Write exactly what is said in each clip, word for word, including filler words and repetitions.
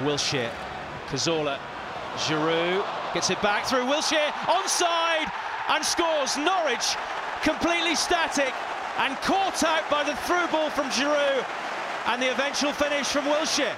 Wilshere, Cazorla, Giroud gets it back through Wilshere, onside, and scores. Norwich completely static and caught out by the through ball from Giroud and the eventual finish from Wilshere.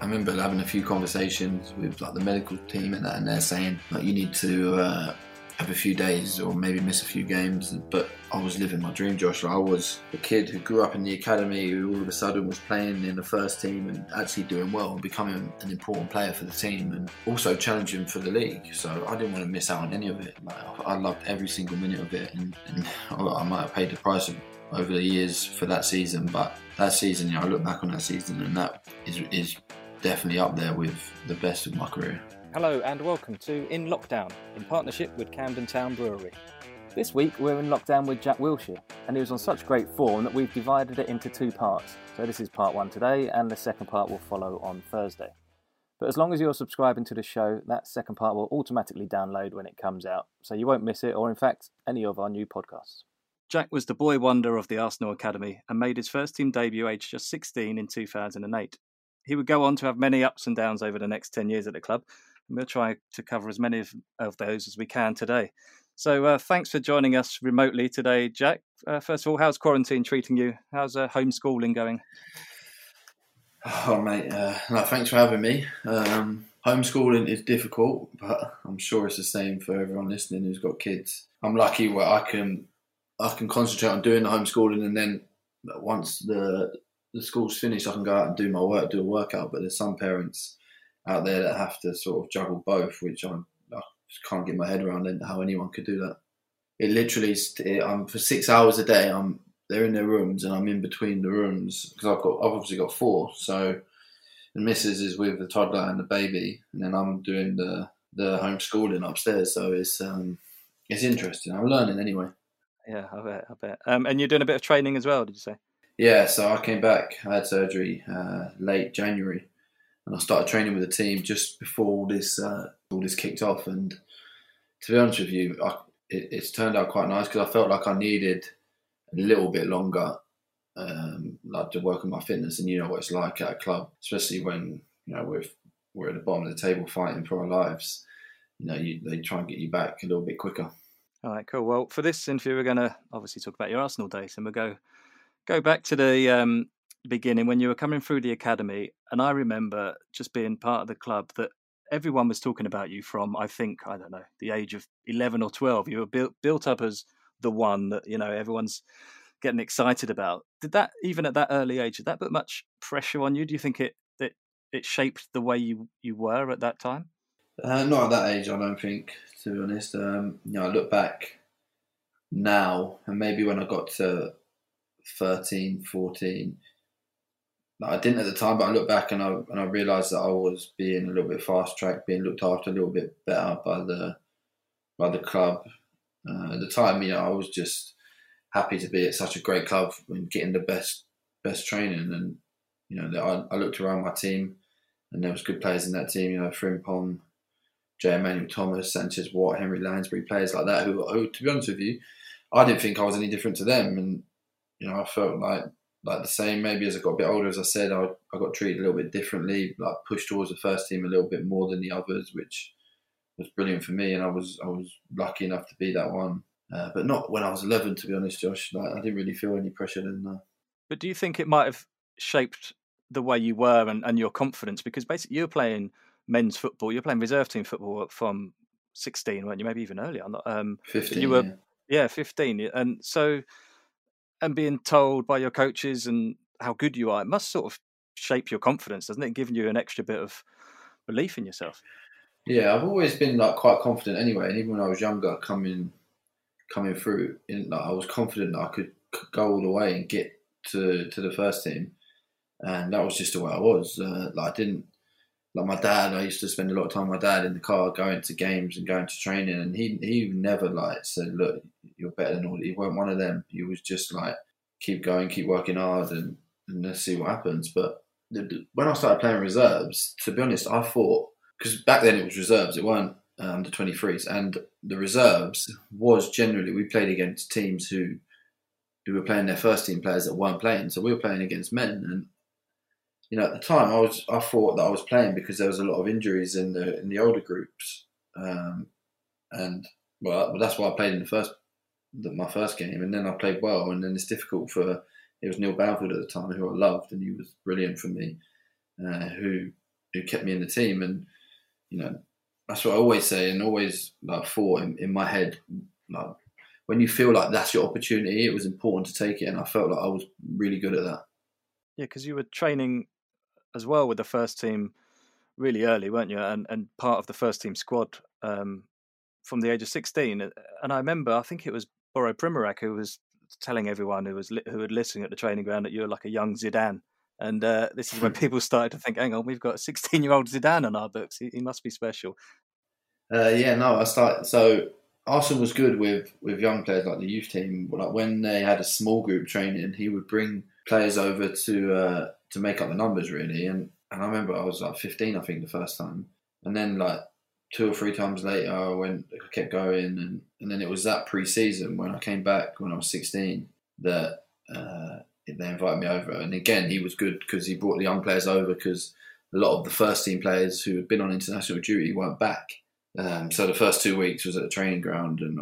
I remember having a few conversations with like the medical team and that, and they're saying like you need to uh, have a few days or maybe miss a few games. But I was living my dream, Josh. I was a kid who grew up in the academy, who all of a sudden was playing in the first team and actually doing well and becoming an important player for the team and also challenging for the league. So I didn't want to miss out on any of it. Like, I loved every single minute of it, and, and I might have paid the price of it over the years for that season. But that season, you know, I look back on that season, and that is is. Definitely up there with the best of my career. Hello and welcome to In Lockdown, in partnership with Camden Town Brewery. This week we're in lockdown with Jack Wilshere, and he was on such great form that we've divided it into two parts. So this is part one today, and the second part will follow on Thursday. But as long as you're subscribing to the show, that second part will automatically download when it comes out, so you won't miss it, or in fact, any of our new podcasts. Jack was the boy wonder of the Arsenal Academy and made his first team debut aged just sixteen in two thousand eight. He would go on to have many ups and downs over the next ten years at the club, and we'll try to cover as many of, of those as we can today. So uh, thanks for joining us remotely today, Jack. Uh, first of all, how's quarantine treating you? How's uh, homeschooling going? Oh, mate, uh, no, thanks for having me. Um, homeschooling is difficult, but I'm sure it's the same for everyone listening who's got kids. I'm lucky where I can, I can concentrate on doing the homeschooling, and then once the... the school's finished, I can go out and do my work, do a workout. But there's some parents out there that have to sort of juggle both, which I'm, I just can't get my head around how anyone could do that. It literally, it, I'm for six hours a day. I'm they're in their rooms, and I'm in between the rooms because I've got I've obviously got four. So the missus is with the toddler and the baby, and then I'm doing the the homeschooling upstairs. So it's um it's interesting. I'm learning anyway. Yeah, I bet, I bet. Um, and you're doing a bit of training as well, did you say? Yeah, so I came back, I had surgery uh, late January, and I started training with the team just before all this uh, all this kicked off. And to be honest with you, I, it, it's turned out quite nice because I felt like I needed a little bit longer um, like to work on my fitness. And you know what it's like at a club, especially when you know we're, we're at the bottom of the table fighting for our lives. You know, you, they try and get you back a little bit quicker. All right, cool. Well, for this interview, we're going to obviously talk about your Arsenal days, and we'll go... Go back to the um, beginning when you were coming through the academy, and I remember just being part of the club that everyone was talking about you from, I think, I don't know, the age of eleven or twelve. You were built, built up as the one that, you know, everyone's getting excited about. Did that, even at that early age, did that put much pressure on you? Do you think it it, it shaped the way you, you were at that time? Uh, not at that age, I don't think, to be honest. Um, you know, I look back now, and maybe when I got to thirteen, fourteen. I didn't at the time, but I look back and I and I realised that I was being a little bit fast-tracked, being looked after a little bit better by the by the club. Uh, at the time, you know, I was just happy to be at such a great club and getting the best best training. And you know, I, I looked around my team, and there was good players in that team. You know, Frimpong, J. Emmanuel Thomas, Sanchez, Watt, Henry Lansbury, players like that who, who, to be honest with you, I didn't think I was any different to them. And, you know, I felt like like the same. Maybe as I got a bit older, as I said, I, I got treated a little bit differently, like pushed towards the first team a little bit more than the others, which was brilliant for me. And I was I was lucky enough to be that one. Uh, but not when I was eleven, to be honest, Josh. Like, I didn't really feel any pressure then. Uh... But do you think it might have shaped the way you were and, and your confidence? Because basically you're playing men's football, you're playing reserve team football from sixteen, weren't you? Maybe even earlier. I'm not, um, fifteen. You were, yeah. yeah, fifteen. And so, and being told by your coaches and how good you are, it must sort of shape your confidence, doesn't it? Giving you an extra bit of belief in yourself. Yeah, I've always been like quite confident anyway. And even when I was younger, coming coming through, in, like, I was confident that I could go all the way and get to, to the first team. And that was just the way I was. Uh, like I didn't, like my dad, I used to spend a lot of time with my dad in the car going to games and going to training. And he he never like said, look, you're better than all. He weren't one of them. He was just like, keep going, keep working hard and, and let's see what happens. But the, when I started playing reserves, to be honest, I thought, because back then it was reserves, it weren't um, the twenty-threes. And the reserves was generally, we played against teams who, who were playing their first team players that weren't playing. So we were playing against men. And you know, at the time, I was I thought that I was playing because there was a lot of injuries in the in the older groups, um, and well, that's why I played in the first the, my first game, and then I played well, and then it's difficult for it was Neil Balfour at the time, who I loved, and he was brilliant for me, uh, who who kept me in the team, and you know, that's what I always say and always like thought in, in my head, like when you feel like that's your opportunity, it was important to take it, and I felt like I was really good at that. Yeah, because you were training as well with the first team really early, weren't you? And and part of the first team squad um, from the age of sixteen. And I remember, I think it was Boro Primorac who was telling everyone who was who were listening at the training ground that you were like a young Zidane. And uh, this is when people started to think, hang on, we've got a sixteen-year-old Zidane on our books. He, he must be special. Uh, yeah, no, I started. So Arsenal was good with, with young players like the youth team. Like when they had a small group training, he would bring players over to. Uh, to make up the numbers really, and, and I remember I was like fifteen I think the first time, and then like two or three times later I went I kept going and, and then it was that pre-season when I came back when I was sixteen that uh, they invited me over, and again he was good because he brought the young players over because a lot of the first team players who had been on international duty weren't back, um, so the first two weeks was at the training ground, and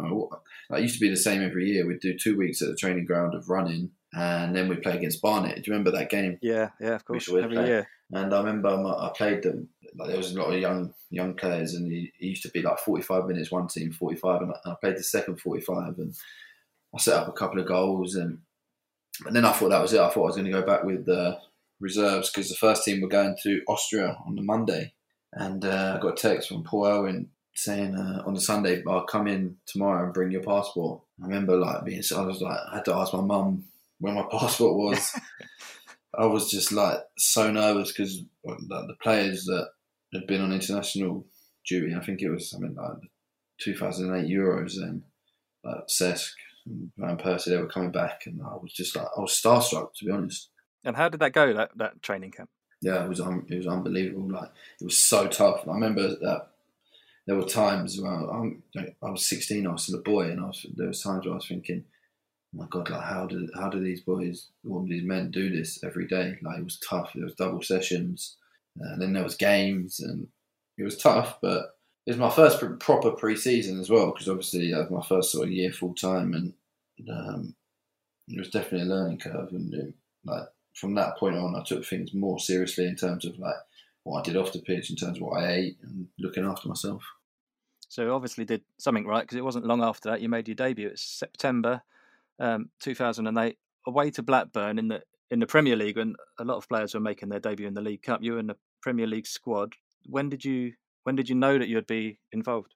I, I used to be the same every year. We'd do two weeks at the training ground of running. And then we play against Barnet. Do you remember that game? Yeah, yeah, of course. Every play. year. And I remember I played them. Like there was a lot of young young players, and it used to be like forty-five minutes one team, forty-five, and I played the second forty-five, and I set up a couple of goals, and and then I thought that was it. I thought I was going to go back with the reserves because the first team were going to Austria on the Monday, and uh, I got a text from Paul Irwin saying uh, on the Sunday, "I'll come in tomorrow and bring your passport." I remember like being, so I was like, I had to ask my mum where my passport was. I was just like so nervous because the players that had been on international duty, I think it was something like two thousand eight Euros then, like Cesc and Van Persie, they were coming back, and I was just like, I was starstruck, to be honest. And how did that go, that, that training camp? Yeah, it was um, it was unbelievable. Like it was so tough. I remember that there were times where I, I was sixteen, I was still a boy, and I was, there was times where I was thinking, oh my God, like how do how do these boys, all these men do this every day? Like it was tough. There was double sessions, and then there was games, and it was tough. But it was my first proper pre-season as well, because obviously that was my first sort of year full time, and um, it was definitely a learning curve. And it, like from that point on, I took things more seriously in terms of like what I did off the pitch, in terms of what I ate, and looking after myself. So obviously did something right, because it wasn't long after that you made your debut. It's September. Um, two thousand eight, away to Blackburn in the in the Premier League, when a lot of players were making their debut in the League Cup. You were in the Premier League squad. When did you when did you know that you'd be involved?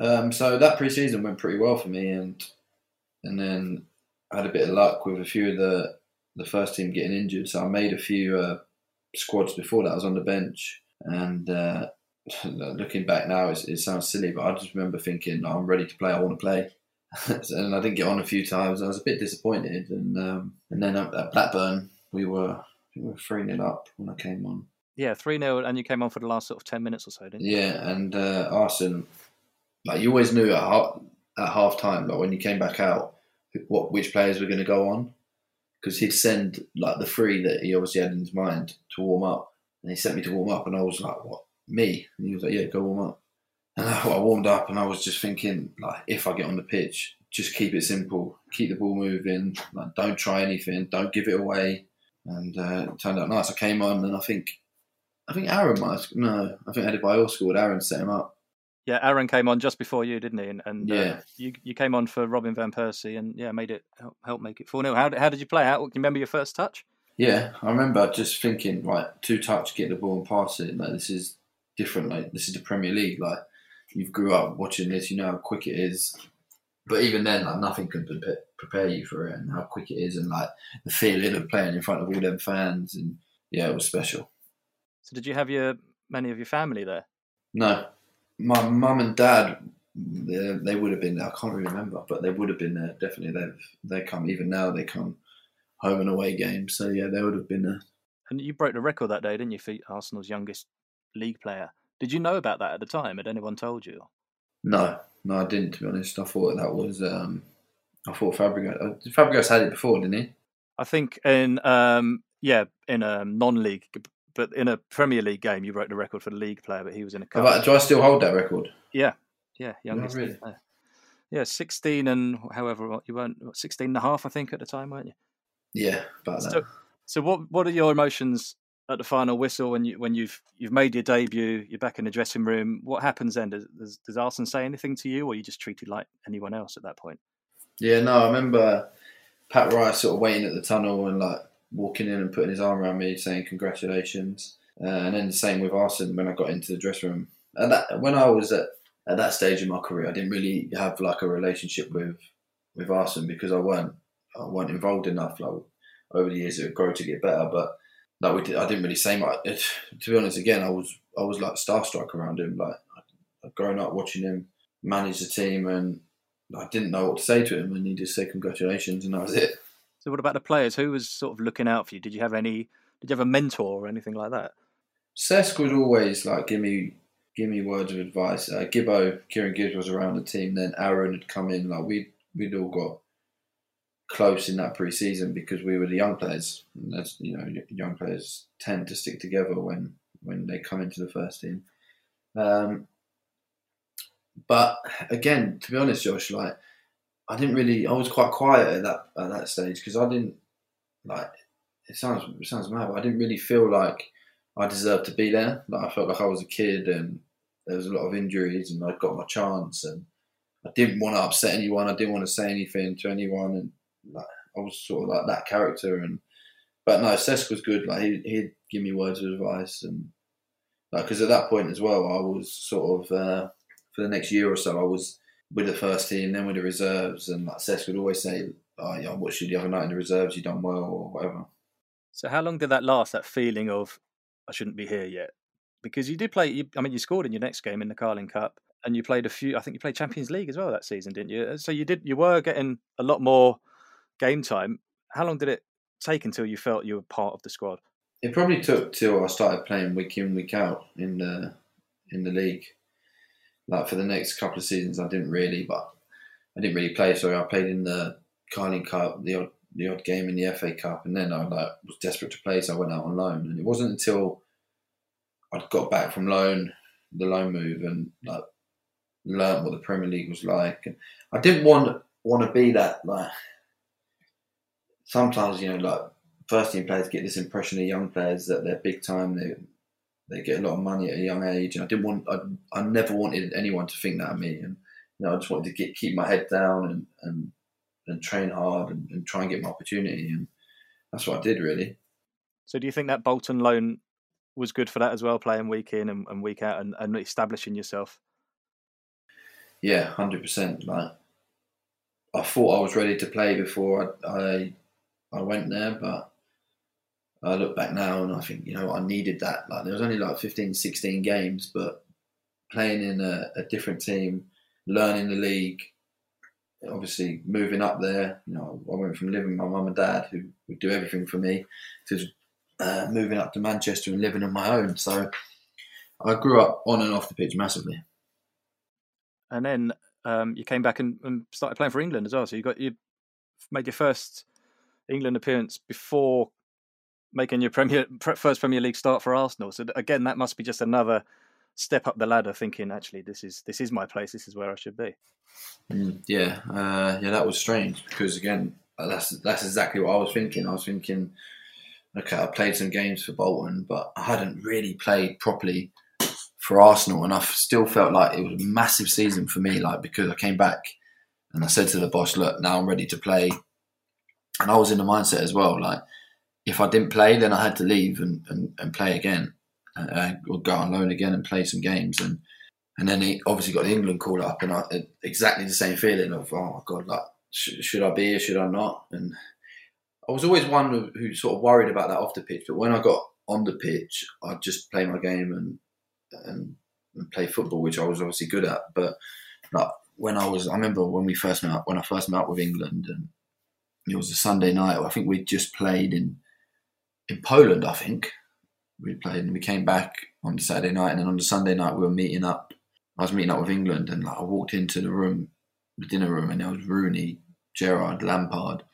Um, so that pre-season went pretty well for me, and and then I had a bit of luck with a few of the the first team getting injured. So I made a few uh, squads before that. I was on the bench, and uh, looking back now, it, it sounds silly, but I just remember thinking, oh, I'm ready to play. I want to play. And I didn't get on a few times. I was a bit disappointed, and um, and then at Blackburn we were we were three nil up when I came on, Yeah, three nil, and you came on for the last sort of ten minutes or so, didn't you? Yeah, and uh, Arsene, like you always knew at half, at half time, like when you came back out, what which players were going to go on, because he'd send like the three that he obviously had in his mind to warm up, and he sent me to warm up, and I was like, what, me? And he was like, yeah, go warm up. And I warmed up, and I was just thinking, like, if I get on the pitch, just keep it simple, keep the ball moving, like, don't try anything, don't give it away. And uh, it turned out nice. I came on, and I think, I think Aaron might. Have, no, I think Adebayor scored. Aaron set him up. Yeah, Aaron came on just before you, didn't he? And, and yeah, uh, you you came on for Robin Van Persie, and yeah, made it help, help make it four nil. How how did you play? How, can you remember your first touch? Yeah, I remember just thinking, right, two touch, get the ball and pass it. Like, this is different. Like, this is the Premier League. Like, you've grew up watching this, you know how quick it is. But even then, like, nothing can pre- prepare you for it and how quick it is, and like the feeling of playing in front of all them fans. And yeah, it was special. So did you have your many of your family there? No. My mum and dad, they, they would have been there. I can't really remember, but they would have been there. Definitely, they've they come. Even now, they come home and away games. So, yeah, they would have been there. And you broke the record that day, didn't you, for Arsenal's youngest league player? Did you know about that at the time? Had anyone told you? No. No, I didn't, to be honest. I thought that was... Um, I thought Fabregas... Fabregas had it before, didn't he? I think in... Um, yeah, in a non-league... But in a Premier League game, you broke the record for the league player, but he was in a cup. But do I still hold that record? Yeah, yeah, youngest no, really. player. Yeah, sixteen and however you weren't sixteen and a half, I think, at the time, weren't you? Yeah, about so, that. So, what what are your emotions at the final whistle when you when you've you've made your debut? You're back in the dressing room. What happens then? Does does, does Arsene say anything to you, or are you just treated like anyone else at that point? Yeah, no, I remember Pat Rice sort of waiting at the tunnel and like. Walking in and putting his arm around me, saying congratulations, uh, and then the same with Arsene when I got into the dressing room. And that, when I was at, at that stage in my career, I didn't really have like a relationship with with Arsene because I weren't I weren't involved enough. Like over the years, it would grow to get better, but like we did, I didn't really say much. It, to be honest, again, I was I was like starstruck around him. Like I'd grown up watching him manage the team, and I didn't know what to say to him, and he just said congratulations, and that was it. So what about the players? Who was sort of looking out for you? Did you have any? Did you have a mentor or anything like that? Cesc would always like give me give me words of advice. Uh, Gibbo, Kieran Gibbs was around the team. Then Aaron had come in. Like we we'd all got close in that pre-season because we were the young players. And that's, you know, young players tend to stick together when when they come into the first team. Um, but again, to be honest, Josh, like. I didn't really. I was quite quiet at that at that stage because I didn't like. It sounds it sounds mad, but I didn't really feel like I deserved to be there. Like I felt like I was a kid, and there was a lot of injuries, and I got my chance, and I didn't want to upset anyone. I didn't want to say anything to anyone, and like I was sort of like that character. And but no, Cesc was good. Like he he'd give me words of advice, and like because at that point as well, I was sort of uh, for the next year or so, I was. With the first team, then with the reserves, and like Cesc would always say, "Oh, yeah, I watched you the other night in the reserves. You done well, or whatever." So, how long did that last? That feeling of I shouldn't be here yet, because you did play. You, I mean, you scored in your next game in the Carling Cup, and you played a few. I think you played Champions League as well that season, didn't you? So you did. You were getting a lot more game time. How long did it take until you felt you were part of the squad? It probably took till I started playing week in, week out in the in the league. Like for the next couple of seasons, I didn't really, but I didn't really play. So I played in the Carling Cup, the odd, the odd game in the F A Cup, and then I like, was desperate to play, so I went out on loan. And it wasn't until I'd got back from loan, the loan move, and like learned what the Premier League was like. And I didn't want want to be that like. Sometimes you know, like first team players get this impression of young players that they're big time. They They get a lot of money at a young age, and I didn't want. I, I never wanted anyone to think that of me, and you know, I just wanted to get, keep my head down and and, and train hard and, and try and get my opportunity, and that's what I did really. So, do you think that Bolton loan was good for that as well, playing week in and, and week out, and, and establishing yourself? Yeah, one hundred percent. Like, I thought I was ready to play before I I, I went there, but. I look back now and I think, you know, I needed that. Like there was only like fifteen, sixteen games, but playing in a, a different team, learning the league, obviously moving up there. You know, I went from living with my mum and dad, who would do everything for me, to uh, moving up to Manchester and living on my own. So I grew up on and off the pitch massively. And then um, you came back and, and started playing for England as well. So you got you made your first England appearance before making your Premier first Premier League start for Arsenal. So again, that must be just another step up the ladder, thinking, actually, this is this is my place. This is where I should be. Mm, yeah, uh, yeah, that was strange because again, that's that's exactly what I was thinking. I was thinking, okay, I played some games for Bolton, but I hadn't really played properly for Arsenal, and I still felt like it was a massive season for me. Like because I came back and I said to the boss, "Look, now I'm ready to play," and I was in the mindset as well, like, if I didn't play, then I had to leave and, and, and play again, uh, or go on loan again and play some games. And and then he obviously got the England call up, and I, exactly the same feeling of, oh my God, like sh- should I be here, should I not? And I was always one who sort of worried about that off the pitch, but when I got on the pitch, I just play my game and and, and play football, which I was obviously good at. But like when I was, I remember when we first met up, when I first met up with England, and it was a Sunday night. I think we just played in. In Poland, I think, we played and we came back on the Saturday night, and then on the Sunday night we were meeting up. I was meeting up with England, and like, I walked into the room, the dinner room, and there was Rooney, Gerrard, Lampard,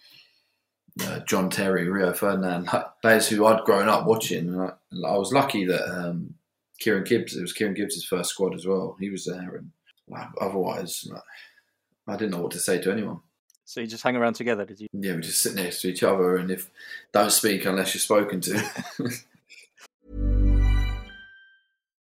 uh, John Terry, Rio Ferdinand, like, players who I'd grown up watching. And I, I was lucky that um, Kieran Gibbs, it was Kieran Gibbs' first squad as well, he was there, and like, otherwise like, I didn't know what to say to anyone. So you just hang around together, did you? Yeah, we just sit next to each other, and if don't speak unless you're spoken to.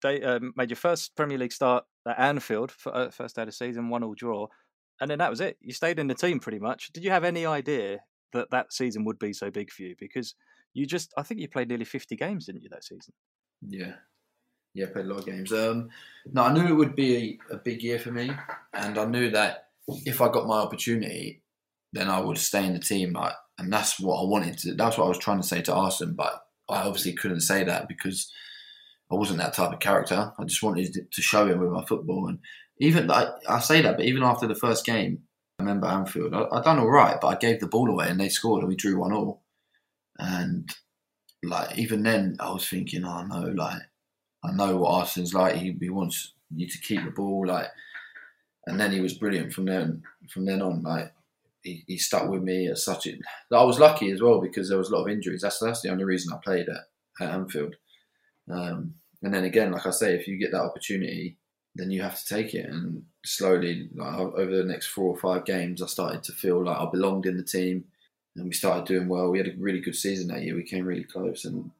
day, uh, made your first Premier League start at Anfield, for, uh, first day of the season, one all draw, and then that was it. You stayed in the team pretty much. Did you have any idea that that season would be so big for you? Because you just, I think you played nearly fifty games, didn't you, that season? Yeah. Yeah, played a lot of games. Um, no, I knew it would be a, a big year for me, and I knew that if I got my opportunity, then I would stay in the team. I, and that's what I wanted to. That's what I was trying to say to Arsene, but I obviously couldn't say that because I wasn't that type of character. I just wanted to show him with my football, and even I, I say that, but even after the first game, I remember Anfield. I, I done all right, but I gave the ball away, and they scored, and we drew one all. And like even then, I was thinking, oh no, like. I know what Arsene's like. He, he wants you to keep the ball, like, and then he was brilliant from then. From then on, like, he, he stuck with me as such. A, I was lucky as well because there was a lot of injuries. That's that's the only reason I played at, at Anfield. Um, and then again, like I say, if you get that opportunity, then you have to take it. And slowly, like, over the next four or five games, I started to feel like I belonged in the team, and we started doing well. We had a really good season that year. We came really close, and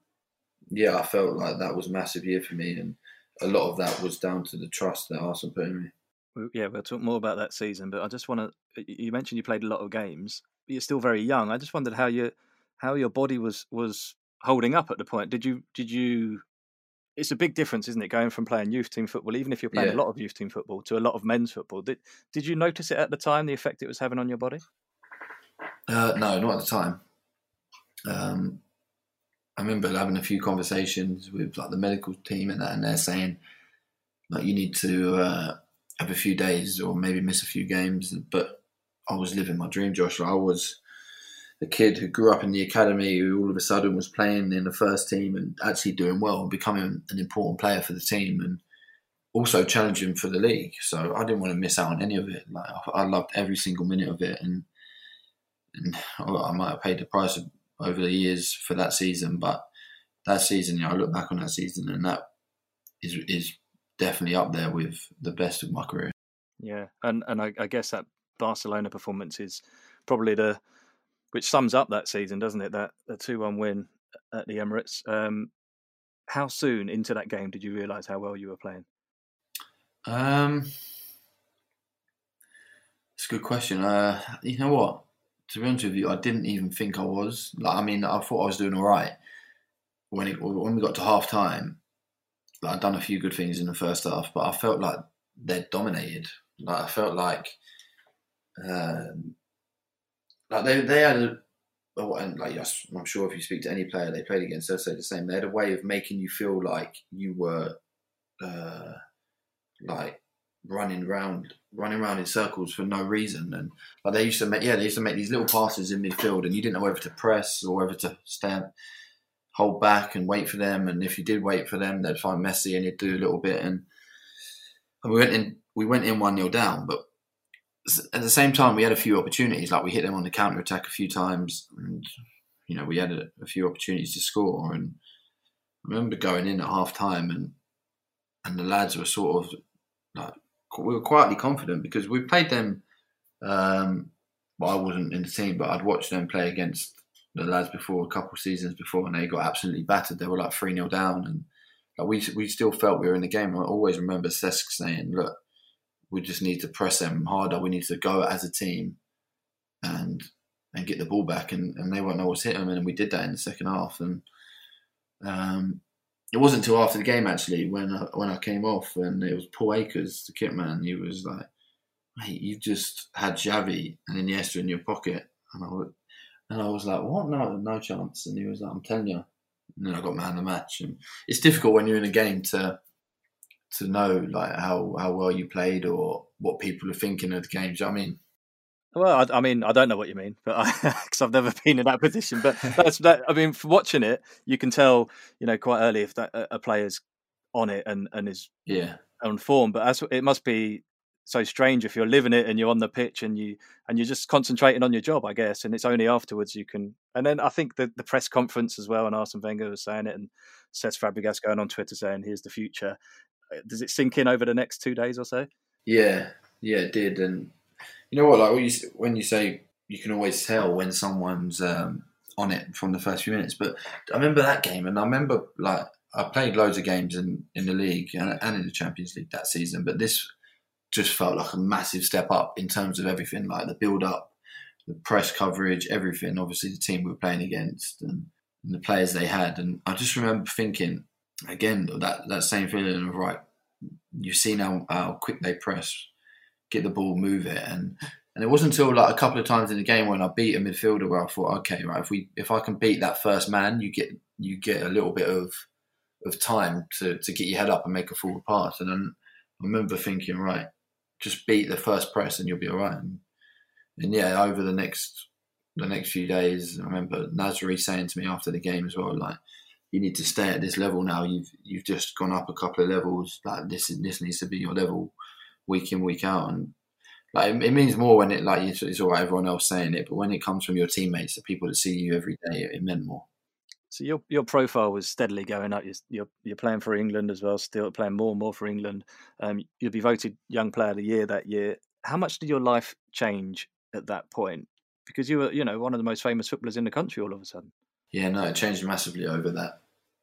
yeah, I felt like that was a massive year for me, and a lot of that was down to the trust that Arsenal put in me. Yeah, we'll talk more about that season, but I just want to, you mentioned you played a lot of games, but you're still very young. I just wondered how you, how your body was, was holding up at the point. Did you, did you, it's a big difference, isn't it, going from playing youth team football, even if you're playing yeah. a lot of youth team football, to a lot of men's football. Did, did you notice it at the time, the effect it was having on your body? Uh, no, not at the time. Um, I remember having a few conversations with like the medical team and that, and they're saying like you need to uh, have a few days or maybe miss a few games. But I was living my dream, Joshua. I was a kid who grew up in the academy, who all of a sudden was playing in the first team and actually doing well and becoming an important player for the team, and also challenging for the league. So I didn't want to miss out on any of it. Like I loved every single minute of it, and, and I might have paid the price of over the years for that season, but that season, you know, I look back on that season, and that is is definitely up there with the best of my career. Yeah, and and I, I guess that Barcelona performance is probably the which sums up that season, doesn't it? That the two one win at the Emirates. Um, how soon into that game did you realise how well you were playing? Um, it's a good question. Uh, you know what? To be honest with you, I didn't even think I was. Like, I mean, I thought I was doing all right. When it, when we got to half-time, like, I'd done a few good things in the first half, but I felt like they'd dominated. Like, I felt like um, like they they had a... And like, I'm sure if you speak to any player they played against, they'll say the same. They had a way of making you feel like you were uh, like... running round, running round in circles for no reason, and like they used to make, yeah, they used to make these little passes in midfield, and you didn't know whether to press or whether to stand, hold back, and wait for them. And if you did wait for them, they'd find Messi, and he'd do a little bit. And, and we went in, we went in one nil down, but at the same time, we had a few opportunities. Like we hit them on the counter attack a few times, and you know we had a, a few opportunities to score. And I remember going in at half time, and and the lads were sort of like, we were quietly confident because we played them. Um, well, I wasn't in the team, but I'd watched them play against the lads before, a couple of seasons before, and they got absolutely battered. They were like three nil down, and like, we we still felt we were in the game. I always remember Cesc saying, "Look, we just need to press them harder. We need to go as a team and and get the ball back." And, and they won't know what's hit them, and we did that in the second half. And um, it wasn't until after the game, actually, when I, when I came off, and it was Paul Akers, the kit man. He was like, "Mate, you've just had Xavi and Iniesta in your pocket." And I, would, and I was like, "What? No, no chance." And he was like, "I'm telling you." And then I got man of the match. And it's difficult when you're in a game to to know like how, how well you played or what people are thinking of the game. Do you know what I mean? Well, I, I mean, I don't know what you mean, but because I've never been in that position. But that's that. I mean, from watching it, you can tell, you know, quite early if that, a player's on it and, and is yeah on form. But as, it must be so strange if you're living it and you're on the pitch and you and you're just concentrating on your job, I guess. And it's only afterwards you can. And then I think the, the press conference as well, and Arsène Wenger was saying it, and Cesc Fabregas going on Twitter saying, "Here's the future." Does it sink in over the next two days or so? Yeah, yeah, it did, and. You know what? Like when you say you can always tell when someone's um, on it from the first few minutes. But I remember that game, and I remember like I played loads of games in, in the league and, and in the Champions League that season. But this just felt like a massive step up in terms of everything, like the build up, the press coverage, everything. Obviously, the team we were playing against and, and the players they had. And I just remember thinking again that that same feeling of right, you've seen how, how quick they press. Get the ball, move it, and and it wasn't until like a couple of times in the game when I beat a midfielder where I thought, okay, right, if we if I can beat that first man, you get you get a little bit of of time to, to get your head up and make a forward pass. And then I remember thinking, right, just beat the first press and you'll be all right. And, and yeah, over the next the next few days, I remember Nasri saying to me after the game as well, like, you need to stay at this level now. You've you've just gone up a couple of levels. Like this is, this needs to be your level. Week in, week out, and like it means more when it like it's, it's all right, everyone else saying it, but when it comes from your teammates, the people that see you every day, it meant more. So your your profile was steadily going up. You're, you're you're playing for England as well, still playing more and more for England. Um, you'll be voted Young Player of the Year that year. How much did your life change at that point? Because you were, you know, one of the most famous footballers in the country all of a sudden. Yeah, no, it changed massively over that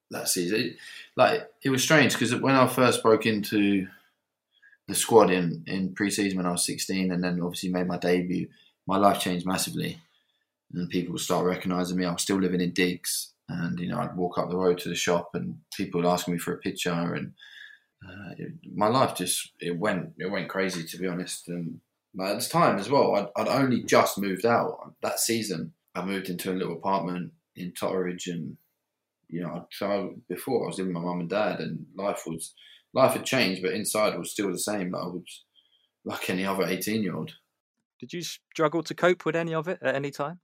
that season. It, like it was strange because when I first broke into the squad in in pre-season when I was sixteen, and then obviously made my debut, my life changed massively, and people would start recognising me. I was still living in digs. And, you know, I'd walk up the road to the shop and people would ask me for a picture. And uh, it, my life just, it went it went crazy, to be honest. And at the time as well, I'd, I'd only just moved out. That season, I moved into a little apartment in Totteridge. And, you know, I, before I was living with my mum and dad, and life was life had changed, but inside was still the same. I was like any other eighteen-year-old. Did you struggle to cope with any of it at any time?